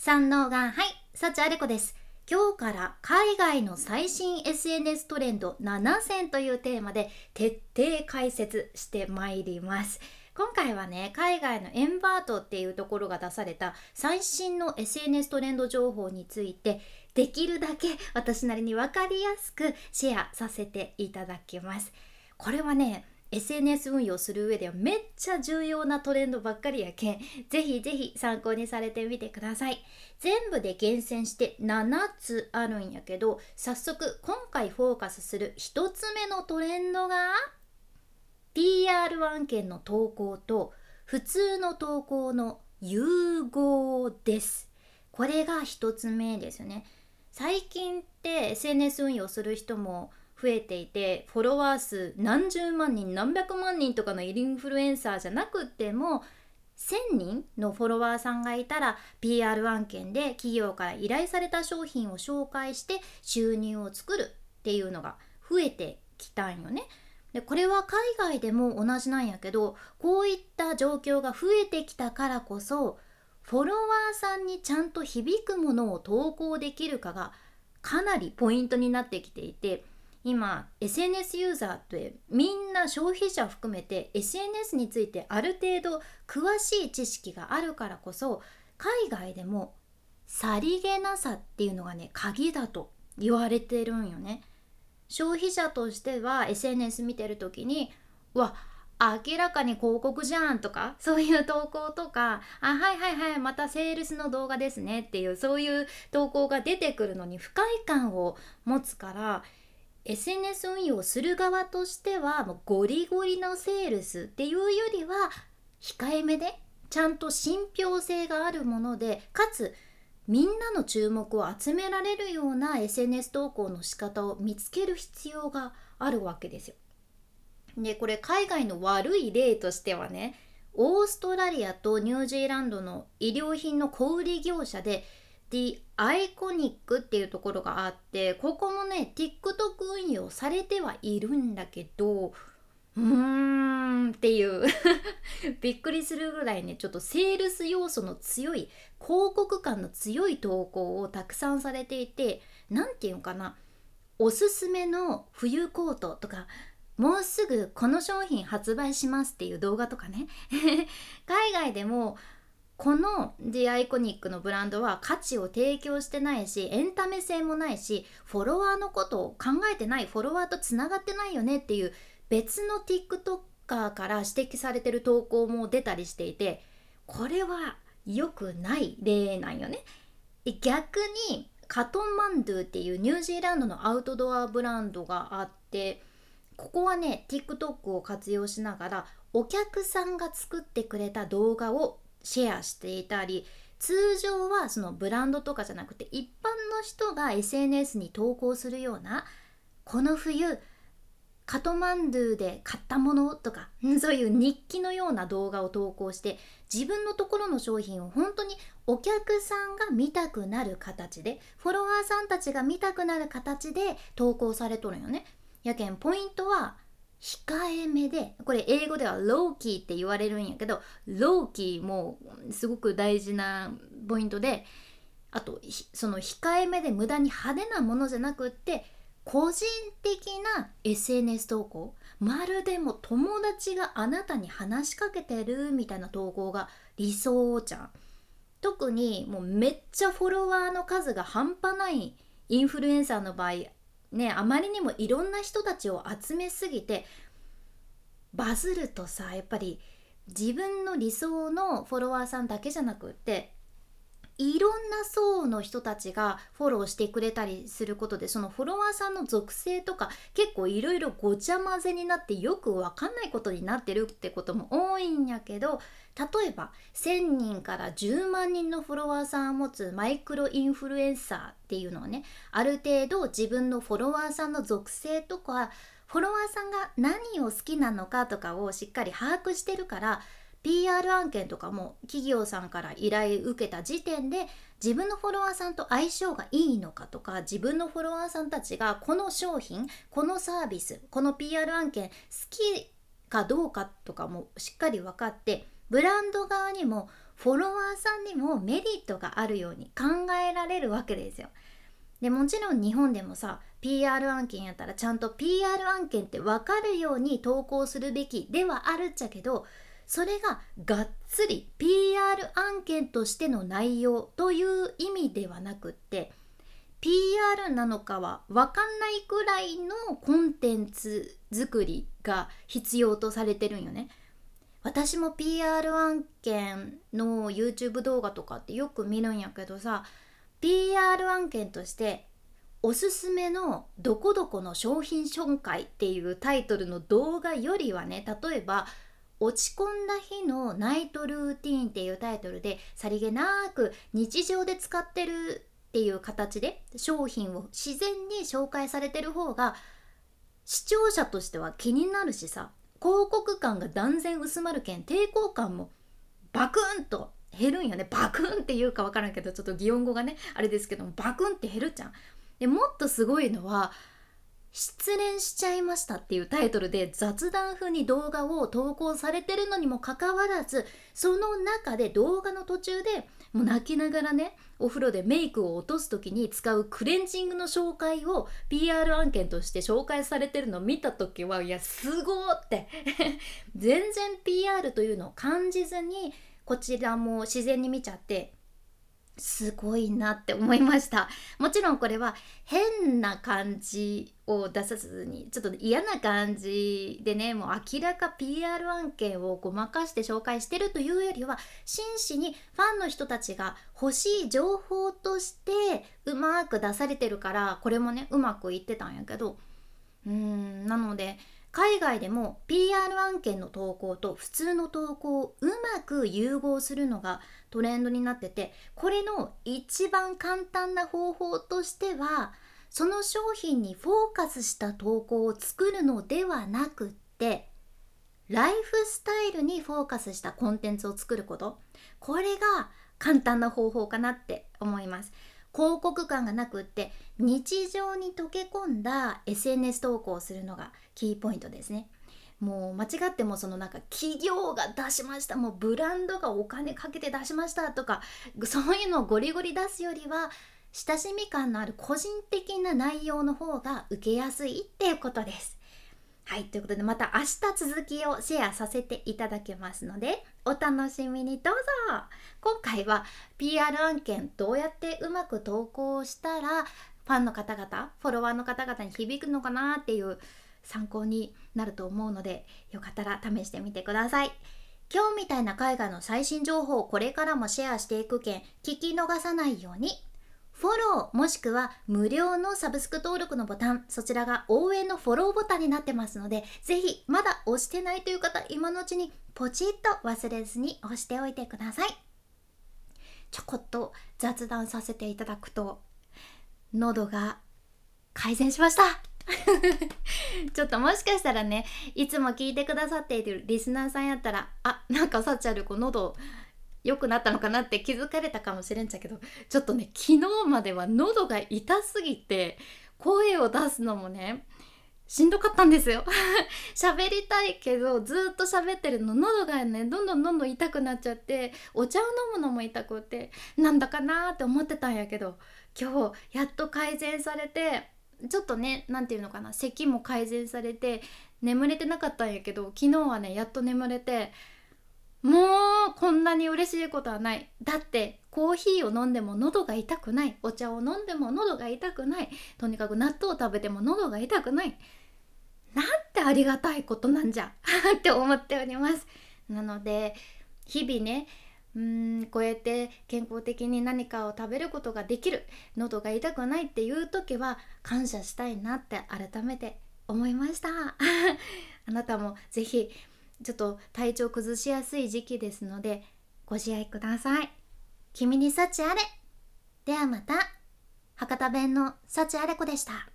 三能眼、はい、幸あれ子です。今日から海外の最新 SNS トレンド7選というテーマで徹底解説してまいります。今回はね、海外のエンバートっていうところが出された最新の SNS トレンド情報についてできるだけ私なりに分かりやすくシェアさせていただきます。これはね、SNS 運用する上ではめっちゃ重要なトレンドばっかりやけん、ぜひぜひ参考にされてみてください。全部で厳選して7つあるんやけど、早速今回フォーカスする1つ目のトレンドが PR 案件の投稿と普通の投稿の融合です。これが1つ目ですよね。最近って SNS 運用する人も増えていて、フォロワー数何十万人何百万人とかのインフルエンサーじゃなくても1000人のフォロワーさんがいたら PR 案件で企業から依頼された商品を紹介して収入を作るっていうのが増えてきたんよね。でこれは海外でも同じなんやけど、こういった状況が増えてきたからこそフォロワーさんにちゃんと響くものを投稿できるかがかなりポイントになってきていて、今 SNS ユーザーってみんな消費者含めて SNS についてある程度詳しい知識があるからこそ、海外でもさりげなさっていうのがね、鍵だと言われてるんよね。消費者としては SNS 見てる時に、わ、明らかに広告じゃんとか、そういう投稿とか、あ、はいはいはい、またセールスの動画ですねっていう、そういう投稿が出てくるのに不快感を持つから、SNS 運用する側としてはもうゴリゴリのセールスっていうよりは控えめでちゃんと信憑性があるもので、かつみんなの注目を集められるような SNS 投稿の仕方を見つける必要があるわけですよ。でこれ海外の悪い例としてはね、オーストラリアとニュージーランドの衣料品の小売業者でアイコニックっていうところがあって、ここもね TikTok 運用されてはいるんだけど、っていうびっくりするぐらいね、ちょっとセールス要素の強い広告感の強い投稿をたくさんされていて、なんていうのかな、おすすめの冬コートとか、もうすぐこの商品発売しますっていう動画とかね海外でもこの アイコニックのブランドは価値を提供してないし、エンタメ性もないし、フォロワーのことを考えてない、フォロワーとつながってないよねっていう別の TikToker から指摘されてる投稿も出たりしていて、これは良くない例なんよね。逆にカトンマンドゥっていうニュージーランドのアウトドアブランドがあって、ここはね TikTok を活用しながらお客さんが作ってくれた動画をシェアしていたり、通常はそのブランドとかじゃなくて一般の人が SNS に投稿するような、この冬カトマンドゥで買ったものとか、そういう日記のような動画を投稿して、自分のところの商品を本当にお客さんが見たくなる形で、フォロワーさんたちが見たくなる形で投稿されとるよね。やけんポイントは控えめで、これ英語ではローキーって言われるんやけど、ローキーもすごく大事なポイントで、あとその控えめで無駄に派手なものじゃなくって、個人的な SNS 投稿、まるでも友達があなたに話しかけてるみたいな投稿が理想じゃん。特にもうめっちゃフォロワーの数が半端ないインフルエンサーの場合ね、あまりにもいろんな人たちを集めすぎてバズるとさ、やっぱり自分の理想のフォロワーさんだけじゃなくって、いろんな層の人たちがフォローしてくれたりすることで、そのフォロワーさんの属性とか結構いろいろごちゃ混ぜになってよくわかんないことになってるってことも多いんやけど、例えば1000人から10万人のフォロワーさんを持つマイクロインフルエンサーっていうのはね、ある程度自分のフォロワーさんの属性とか、フォロワーさんが何を好きなのかとかをしっかり把握してるから、 PR 案件とかも企業さんから依頼受けた時点で自分のフォロワーさんと相性がいいのかとか、自分のフォロワーさんたちがこの商品、このサービス、この PR 案件好きかどうかとかもしっかり分かって、ブランド側にもフォロワーさんにもメリットがあるように考えられるわけですよ。でもちろん日本でもさ PR 案件やったらちゃんと PR 案件って分かるように投稿するべきではあるっちゃけど、それががっつり PR 案件としての内容という意味ではなくって PR なのかは分かんないくらいのコンテンツ作りが必要とされてるんよね。私も PR 案件の YouTube 動画とかってよく見るんやけどさ、 PR 案件としておすすめのどこどこの商品紹介っていうタイトルの動画よりはね、例えば落ち込んだ日のナイトルーティーンっていうタイトルでさりげなく日常で使ってるっていう形で商品を自然に紹介されてる方が視聴者としては気になるしさ、広告感が断然薄まるけん抵抗感もバクンと減るんよね。バクンっていうか分からんけどちょっと擬音語がねあれですけども、バクンって減るじゃん。でもっとすごいのは失恋しちゃいましたっていうタイトルで雑談風に動画を投稿されてるのにもかかわらず、その中で動画の途中でもう泣きながらねお風呂でメイクを落とす時に使うクレンジングの紹介を PR 案件として紹介されてるのを見た時はいやすごーって全然 PR というのを感じずにこちらも自然に見ちゃってすごいなって思いました。もちろんこれは変な感じを出さずにちょっと嫌な感じでね、もう明らか PR 案件をごまかして紹介してるというよりは真摯にファンの人たちが欲しい情報としてうまく出されてるから、これもねうまくいってたんやけど、なので海外でも PR 案件の投稿と普通の投稿をうまく融合するのがトレンドになってて、これの一番簡単な方法としてはその商品にフォーカスした投稿を作るのではなくってライフスタイルにフォーカスしたコンテンツを作ること、これが簡単な方法かなって思います。広告感がなくって日常に溶け込んだ SNS 投稿をするのがキーポイントですね。もう間違ってもそのなんか企業が出しました、もうブランドがお金かけて出しましたとかそういうのをゴリゴリ出すよりは親しみ感のある個人的な内容の方が受けやすいっていうことです。はい、ということでまた明日続きをシェアさせていただけますのでお楽しみにどうぞ。今回は PR 案件どうやってうまく投稿したらファンの方々、フォロワーの方々に響くのかなっていう参考になると思うのでよかったら試してみてください。今日みたいな海外の最新情報をこれからもシェアしていくけん聞き逃さないようにフォローもしくは無料のサブスク登録のボタン、そちらが応援のフォローボタンになってますので、ぜひまだ押してないという方今のうちにポチッと忘れずに押しておいてください。ちょこっと雑談させていただくと喉が改善しましたちょっともしかしたらねいつも聞いてくださっているリスナーさんやったらなんかさっちゃる子喉良くなったのかなって気づかれたかもしれんちゃけど、ちょっとね昨日までは喉が痛すぎて声を出すのもねしんどかったんですよ喋りたいけどずっと喋ってるの喉がねどんどん痛くなっちゃって、お茶を飲むのも痛くてなんだかなーって思ってたんやけど、今日やっと改善されてちょっとねなんていうのかな咳も改善されて眠れてなかったんやけど、昨日はねやっと眠れて、もうこんなに嬉しいことはない。だってコーヒーを飲んでも喉が痛くない、お茶を飲んでも喉が痛くない、とにかく納豆を食べても喉が痛くない、なんてありがたいことなんじゃって思っております。なので日々ねこうやって健康的に何かを食べることができる、喉が痛くないっていう時は感謝したいなって改めて思いましたあなたもぜひちょっと体調崩しやすい時期ですのでご自愛ください。君に幸あれ。ではまた。博多弁の幸あれ子でした。